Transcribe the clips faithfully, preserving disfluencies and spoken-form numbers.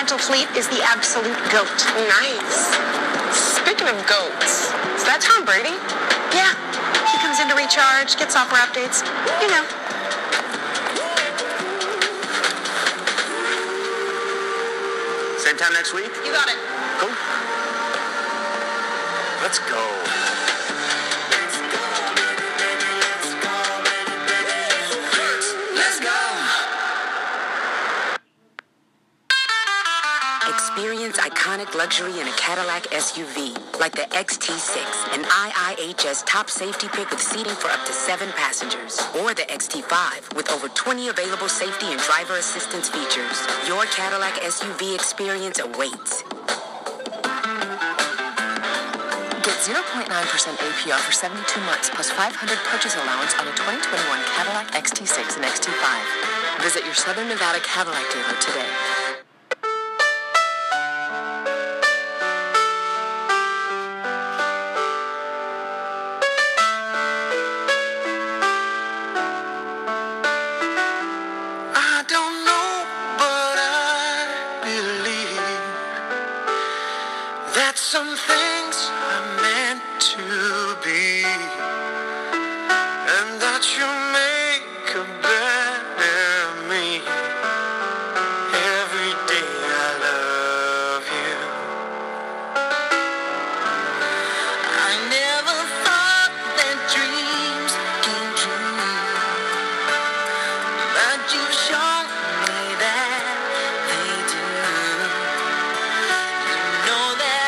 Continental Fleet is the absolute goat. Nice. Speaking of goats, is that Tom Brady? Yeah. He comes in to recharge, get software updates, you know. Same time next week? You got it. Cool. Let's go. Experience iconic luxury in a Cadillac S U V, like the X T six, an I I H S top safety pick with seating for up to seven passengers, or the X T five, with over twenty available safety and driver assistance features. Your Cadillac S U V experience awaits. Get zero point nine percent A P R for seventy-two months, plus five hundred purchase allowance on a twenty twenty-one Cadillac X T six and X T five. Visit your Southern Nevada Cadillac dealer today. Some things are meant to be, and that you make a better me. Every day I love you. I never thought that dreams came true, but you showed me that they do. You know that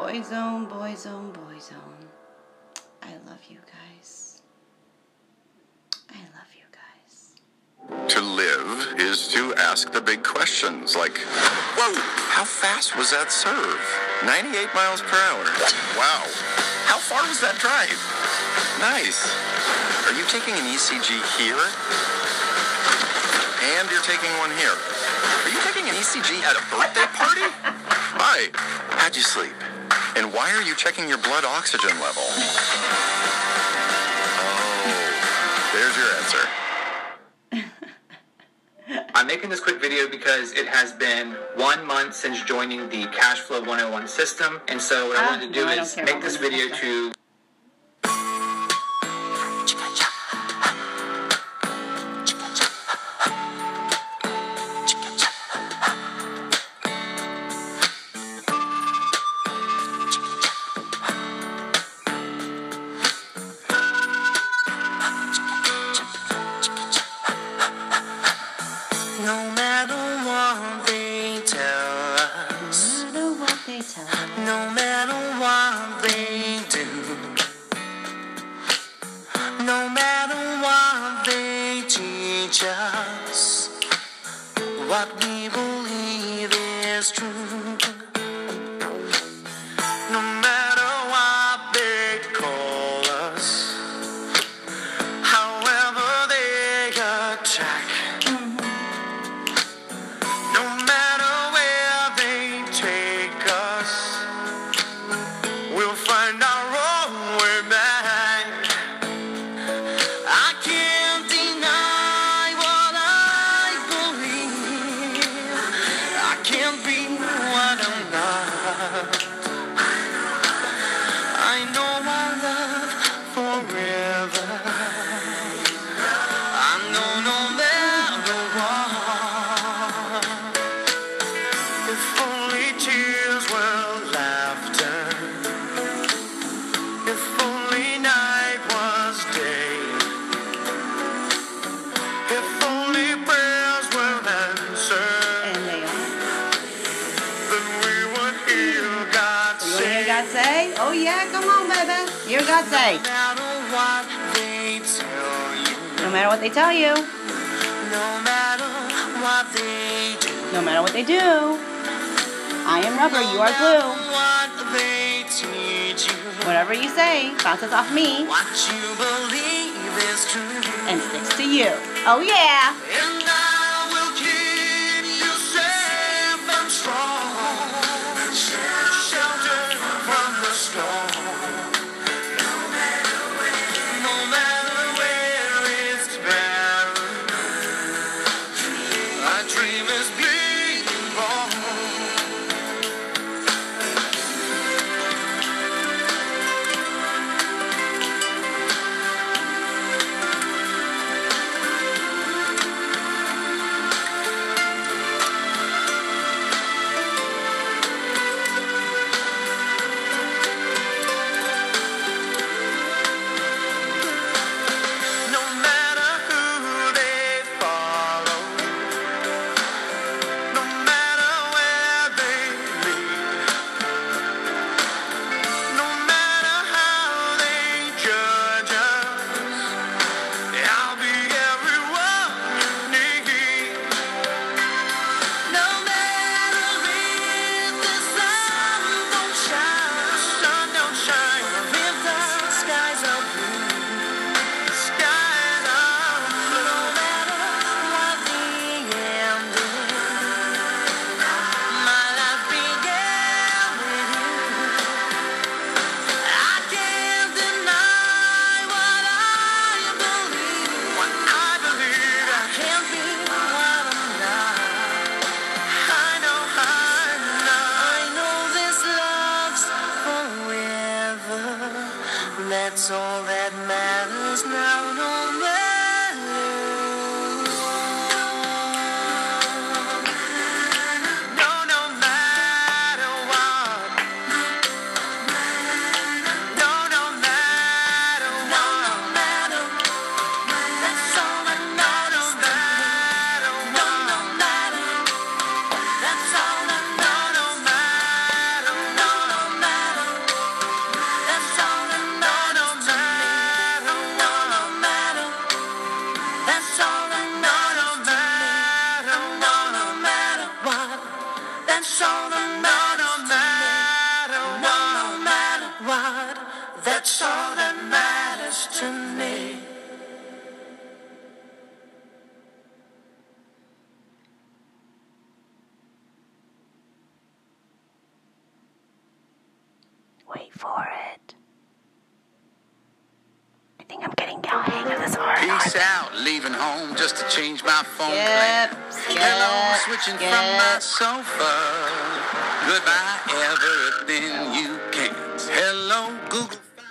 Boyzone, boyzone, boyzone. I love you guys. I love you guys. To live is to ask the big questions like, whoa, how fast was that serve? ninety-eight miles per hour. Wow. How far was that drive? Nice. Are you taking an E C G here? And you're taking one here. Are you taking an E C G at a birthday party? Hi. How'd you sleep? And why are you checking your blood oxygen level? making this quick video because it has been one month since joining the Cash Flow one oh one system. And so what I, I wanted to do no, is make this video to... Say. No matter what they tell you. No matter what they tell you. No matter what they do. No matter what they do. I am rubber, no you are glue. What they teach you. Whatever you say bounces off me. What you believe is true. And sticks to you. Oh yeah. And I will keep you safe and strong. Shelter from the storm. For it. I think I'm getting the hang of this. Peace out, leaving home just to change my phone yep, plan. Yep, Hello, switching yep. from my sofa. Goodbye, everything you can't. Hello, Google Fi.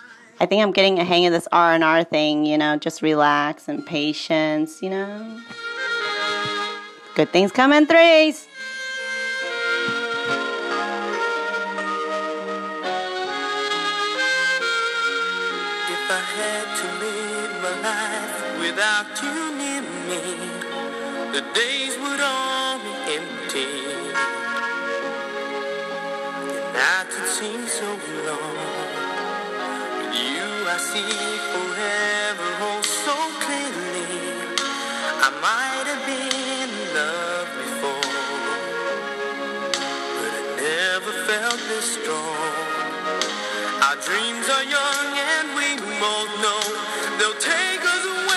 I think I'm getting a hang of this R and R thing, you know, just relax and patience, you know. Good things come in threes. Without you near me, the days would all be empty, and I could seem so long. With you I see forever, oh so clearly. I might have been in love before, but I never felt this strong. Our dreams are young and we both know they'll take us away.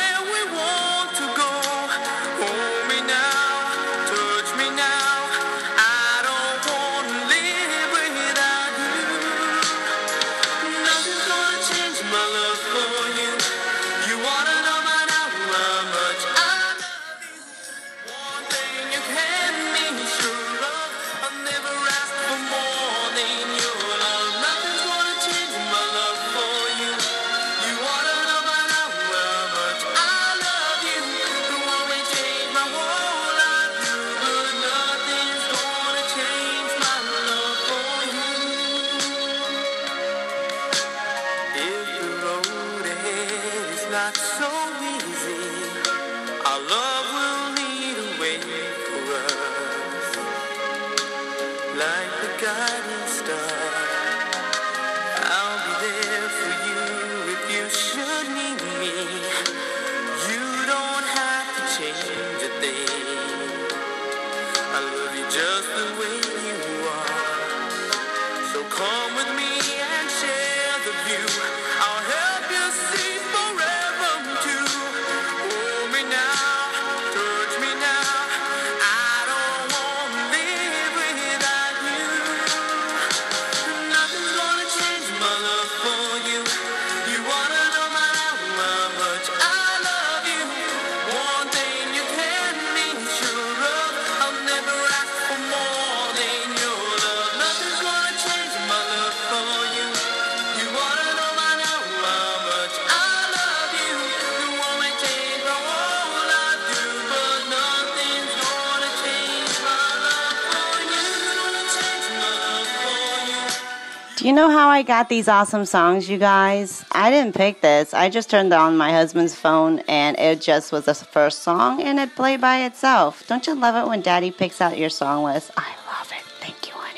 You know how I got these awesome songs, you guys? I didn't pick this. I just turned on my husband's phone, and it just was the first song, and it played by itself. Don't you love it when Daddy picks out your song list? I love it. Thank you, honey.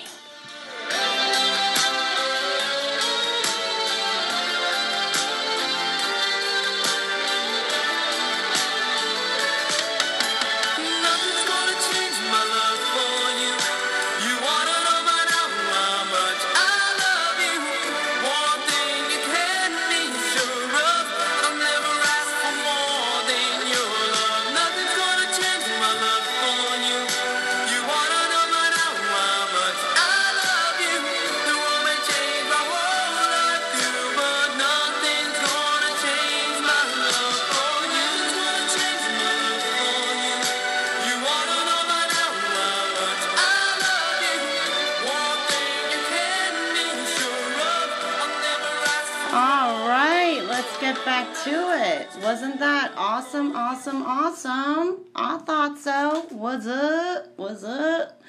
Wasn't that awesome, awesome, awesome? I thought so. What's up? What's up?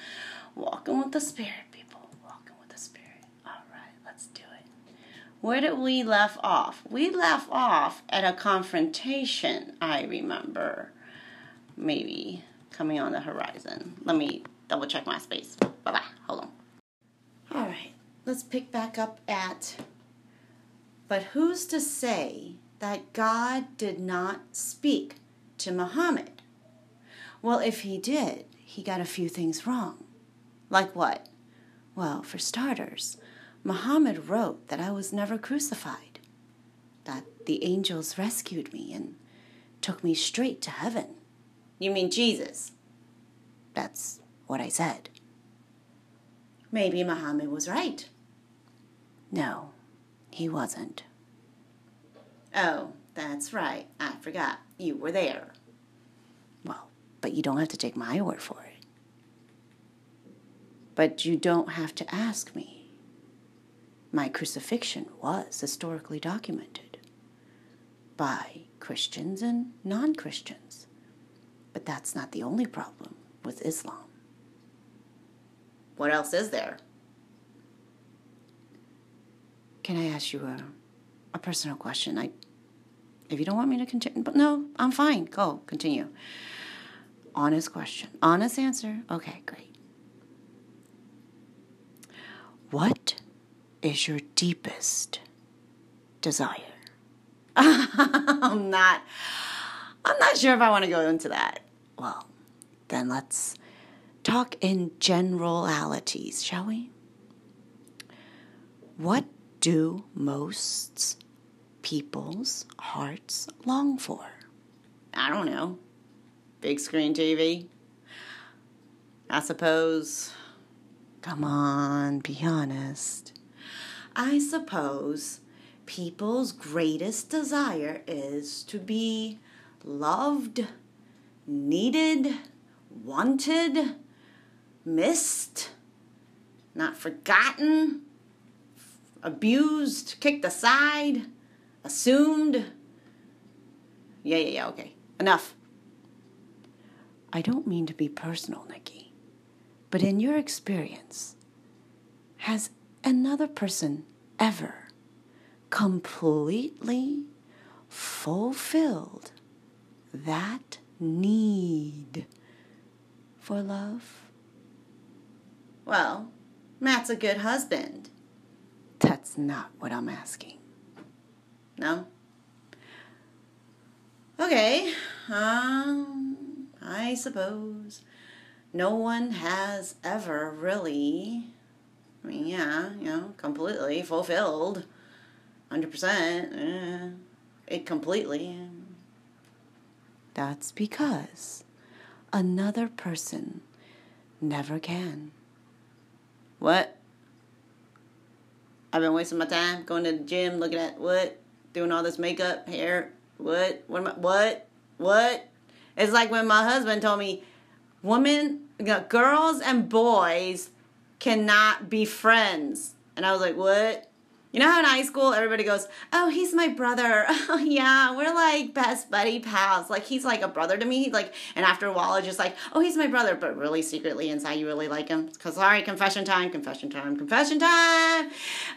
Walking with the Spirit, people. Walking with the Spirit. All right, let's do it. Where did we left off? We left off at a confrontation, I remember. Maybe coming on the horizon. Let me double check my space. Bye-bye. Hold on. All right, let's pick back up at, but who's to say that God did not speak to Muhammad? Well, if he did, he got a few things wrong. Like what? Well, for starters, Muhammad wrote that I was never crucified, that the angels rescued me and took me straight to heaven. You mean Jesus? That's what I said. Maybe Muhammad was right. No, he wasn't. Oh, That's right. I forgot. You were there. Well, but you don't have to take my word for it. But you don't have to ask me. My crucifixion was historically documented by Christians and non-Christians. But that's not the only problem with Islam. What else is there? Can I ask you a, a personal question? I, if you don't want me to continue, but no, I'm fine. Go, continue. Honest question. Honest answer. Okay, great. What is your deepest desire? I'm not, I'm not sure if I want to go into that. Well, then let's talk in generalities, shall we? What do most people's hearts long for? I don't know. Big screen T V? I suppose. Come on, be honest. I suppose people's greatest desire is to be loved, needed, wanted, missed, not forgotten, abused, kicked aside, assumed. Yeah, yeah, yeah, okay. Enough. I don't mean to be personal, Nikki, but in your experience, has another person ever completely fulfilled that need for love? Well, Matt's a good husband. That's not what I'm asking. No? Okay. Um, I suppose no one has ever really, I mean, yeah, you know, completely fulfilled, one hundred percent, uh, it completely. That's because another person never can. What? I've been wasting my time going to the gym, looking at what? Doing all this makeup, hair, what? What am I, what? What? It's like when my husband told me, women, you know, girls and boys cannot be friends. And I was like, what? You know how in high school everybody goes, oh, he's my brother. Oh, yeah, we're like best buddy pals. Like, he's like a brother to me. Like, and after a while, it's just like, oh, he's my brother. But really secretly inside, you really like him. Because, all right, confession time, confession time, confession time.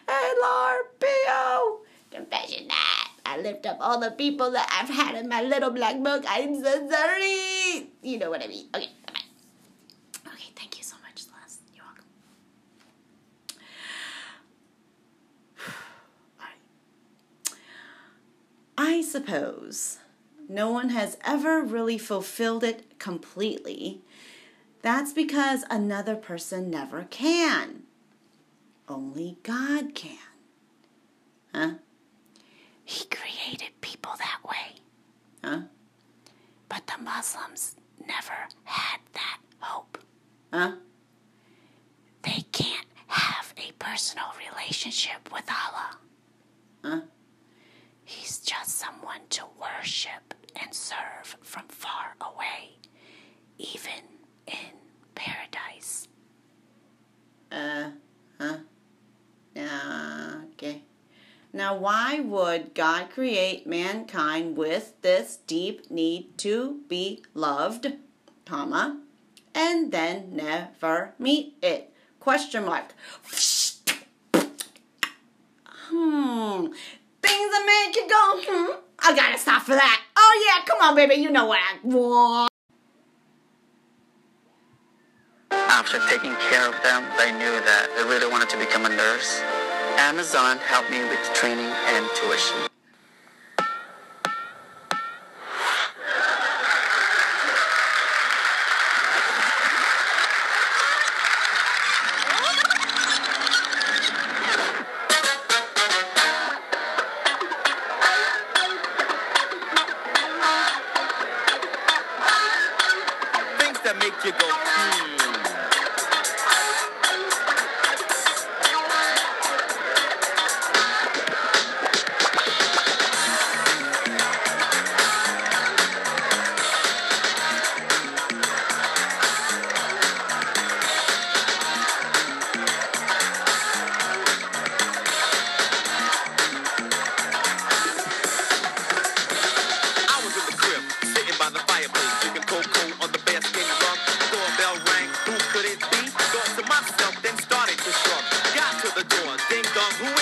Hey, Lord, P O Confession time. I lift up all the people that I've had in my little black book. I'm so sorry. You know what I mean. Okay, bye-bye. Okay, thank you so much, Celeste. You're welcome. I suppose no one has ever really fulfilled it completely. That's because another person never can. Only God can. Huh? He created people that way. Huh? But the Muslims never had that hope. Huh? They can't have a personal relationship with Allah. Huh? He's just someone to worship and serve from far away, even in paradise. Uh, huh? Uh, okay. Now, why would God create mankind with this deep need to be loved, comma, and then never meet it? Question mark. Hmm... Things that make you go, hmm, I gotta stop for that. Oh yeah, come on baby, you know what I want. After taking care of them, I knew that I really wanted to become a nurse. Amazon helped me with training and tuition.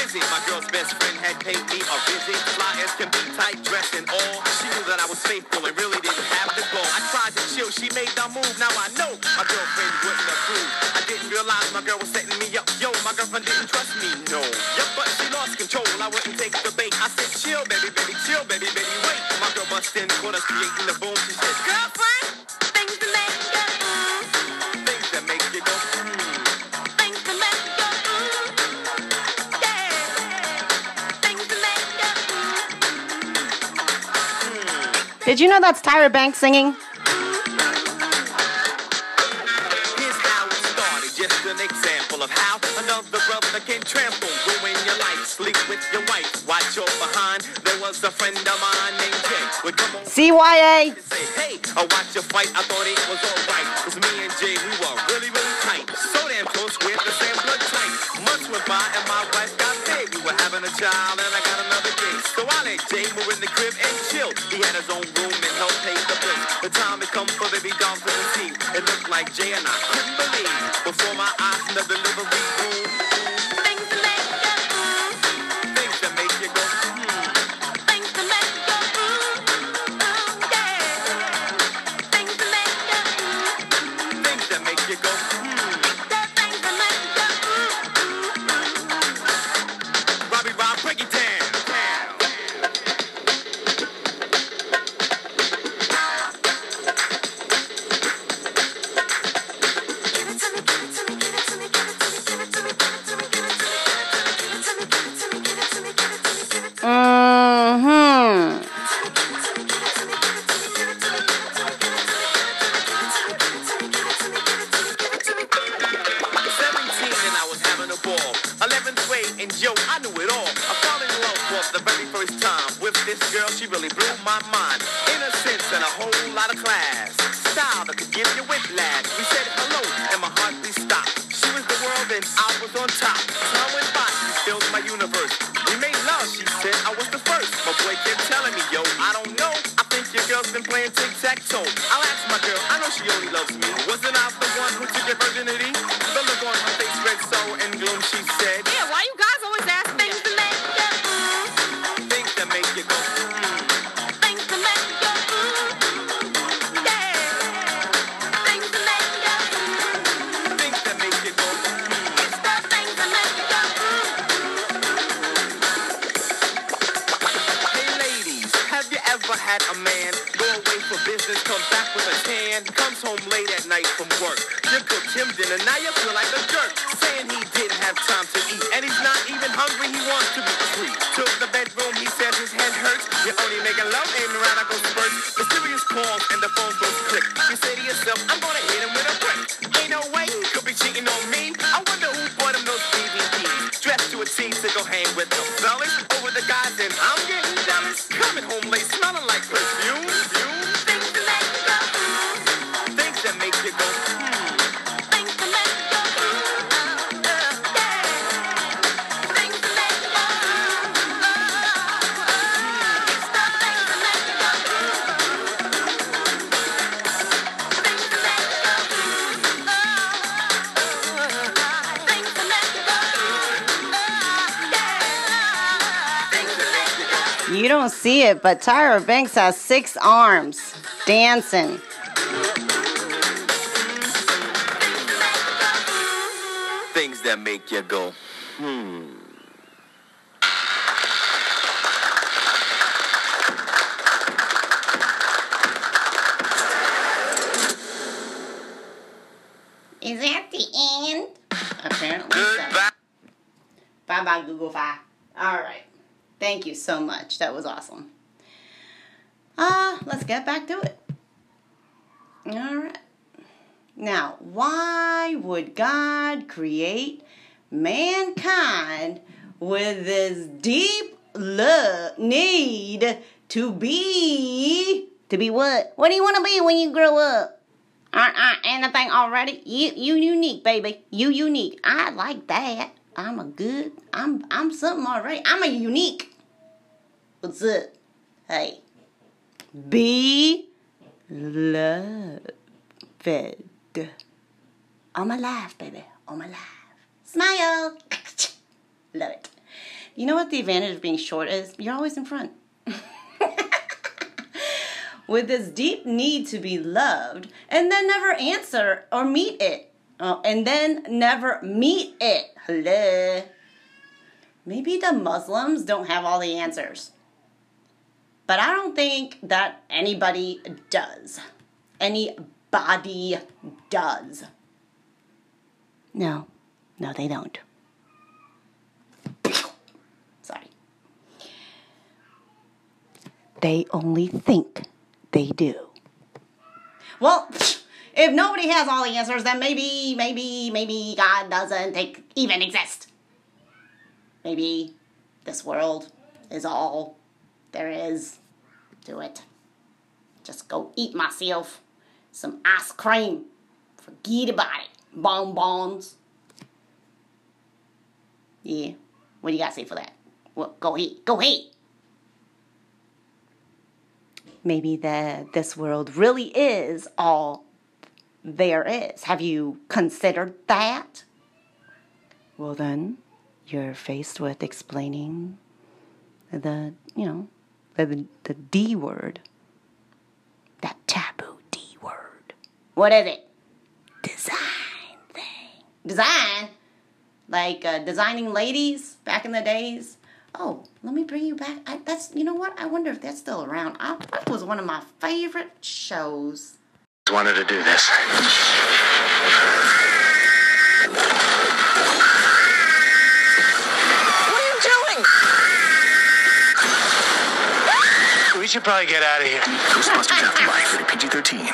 busy. My girl's best friend had paid me a visit. Fly as can be, tight dressed and all. She knew that I was faithful and really didn't have to go. I tried to chill, she made the move. Now I know my girlfriend wouldn't approve. I didn't realize my girl was setting me up. Yo, my girlfriend didn't trust me, no. Yep, but she lost control. I wouldn't take the bait. I said, chill, baby, baby, chill, baby, baby, wait. My girl bust in, caught us creating the boom. She said, girlfriend, things to make you go. Things that make you go. Things to make you go. Yeah. Things to make you go. Did you know that's Tyra Banks singing? Here's how it started. Just an example of how another brother can trample. Sleep with your wife, watch your behind. There was a friend of mine named Jay. Would come on C Y A. Say, hey, I watch your fight. I thought it was all right. Cause me and Jay, we were really, really tight. So damn close, we're the same blood type. Months went by and my wife got big. We were having a child and I got another kid. So I let Jay move in the crib and chill. He had his own room and helped pay the bill. The time had come for the be gone for the team. It looked like Jay and I couldn't believe. Before my eyes in the delivery room. You don't see it, but Tyra Banks has six arms dancing. Things that make you go, hmm. Is that the end? Apparently Goodbye. So. Bye-bye, Google Fi. All right. Thank you so much. That was awesome. Uh, let's get back to it. All right. Now, why would God create mankind with this deep love need to be... To be what? What do you want to be when you grow up? Aren't I anything already? You, you unique, baby. You unique. I like that. I'm a good, I'm I'm something already. I'm a unique. What's up? Hey. Be loved. I'm alive, baby. I'm alive. Smile. Love it. You know what the advantage of being short is? You're always in front. With this deep need to be loved, and then never answer or meet it. Oh, and then never meet it. Hello. Maybe the Muslims don't have all the answers. But I don't think that anybody does. Anybody does. No. No, they don't. Sorry. They only think they do. Well, if nobody has all the answers, then maybe, maybe, maybe God doesn't take, even exist. Maybe this world is all there is to it. Just go eat myself some ice cream. Forget about it. Bonbons. Yeah. What do you got to say for that? Well, go eat. Go eat. Maybe the, this world really is all there is. Have you considered that? Well, then you're faced with explaining the, you know, the, the D word. That taboo D word. What is it? Design thing. Design? Like uh, designing ladies back in the days? Oh, let me bring you back. I, that's, you know what? I wonder if that's still around. I, that was one of my favorite shows. I wanted to do this. What are you doing? We should probably get out of here. Ghostbusters Afterlife, rated P G thirteen.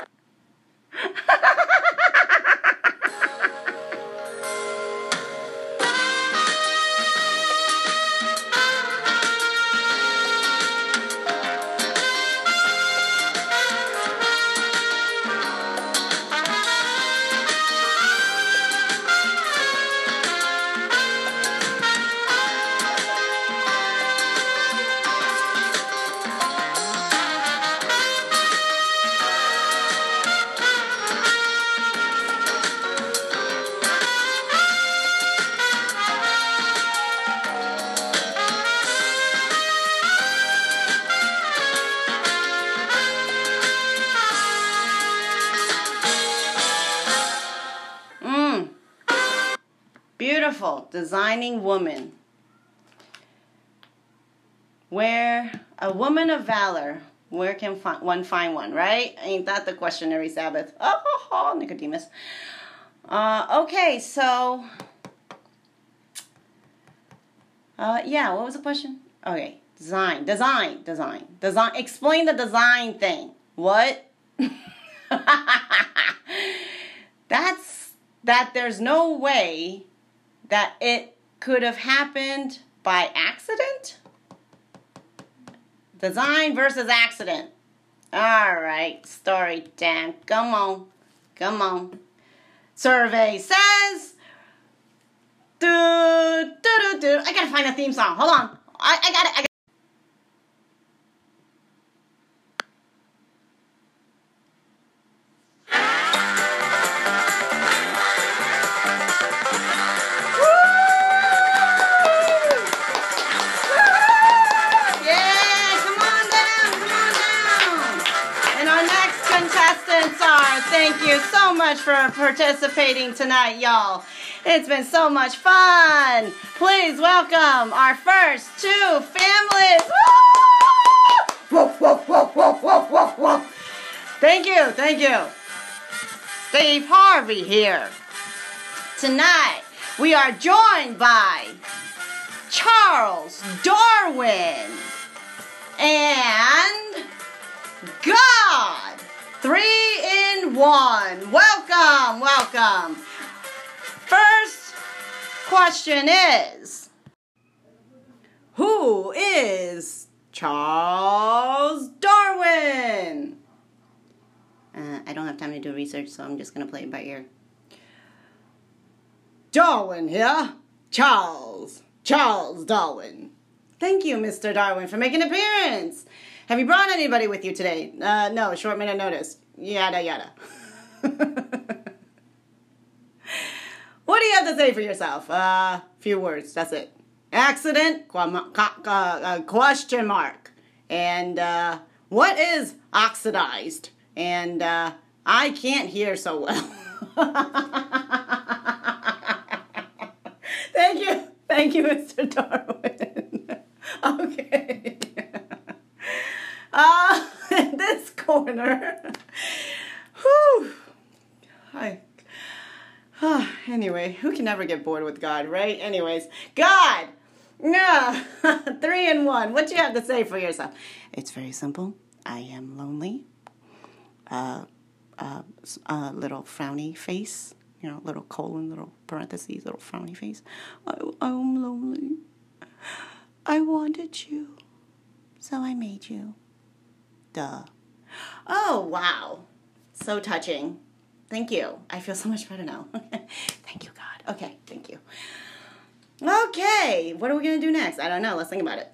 Beautiful. Designing Women, where a woman of valor, where can fi one find one, right? Ain't that the question every Sabbath? Oh, oh, oh Nicodemus. Uh, okay, so, uh, yeah, what was the question? Okay, design, design, design, design. Explain the design thing. What? That's that there's no way that it could have happened by accident? Design versus accident. All right, story time. Come on. Come on. Survey says. Do, do, do, do. I gotta find a theme song. Hold on. I, I got it. I got for participating tonight, y'all. It's been so much fun. Please welcome our first two families. Woo! Woof, woof, woof, woof, woof, woof, woof. Thank you, thank you. Steve Harvey here. Tonight, we are joined by Charles Darwin and God. Three in one. Welcome, welcome. First question is, who is Charles Darwin? Uh, I don't have time to do research, so I'm just going to play it by ear. Darwin here. Charles. Charles Darwin. Thank you, Mister Darwin, for making an appearance. Have you brought anybody with you today? Uh, no, short minute notice. Yada, yada. What do you have to say for yourself? Uh, few words, that's it. accident, question mark. And uh, what is oxidized? And uh, I can't hear so well. Thank you. Thank you, Mister Darwin. Okay. Uh, this corner. Whew. Hi. Oh, anyway, who can never get bored with God, right? Anyways, God, yeah. Three and one. What do you have to say for yourself? It's very simple. I am lonely. Uh, uh, uh, little frowny face. You know, little colon, little parentheses, little frowny face. I, I'm lonely. I wanted you, so I made you. Duh. Oh, wow. So touching. Thank you. I feel so much better now. Thank you, God. Okay, thank you. Okay, what are we going to do next? I don't know. Let's think about it.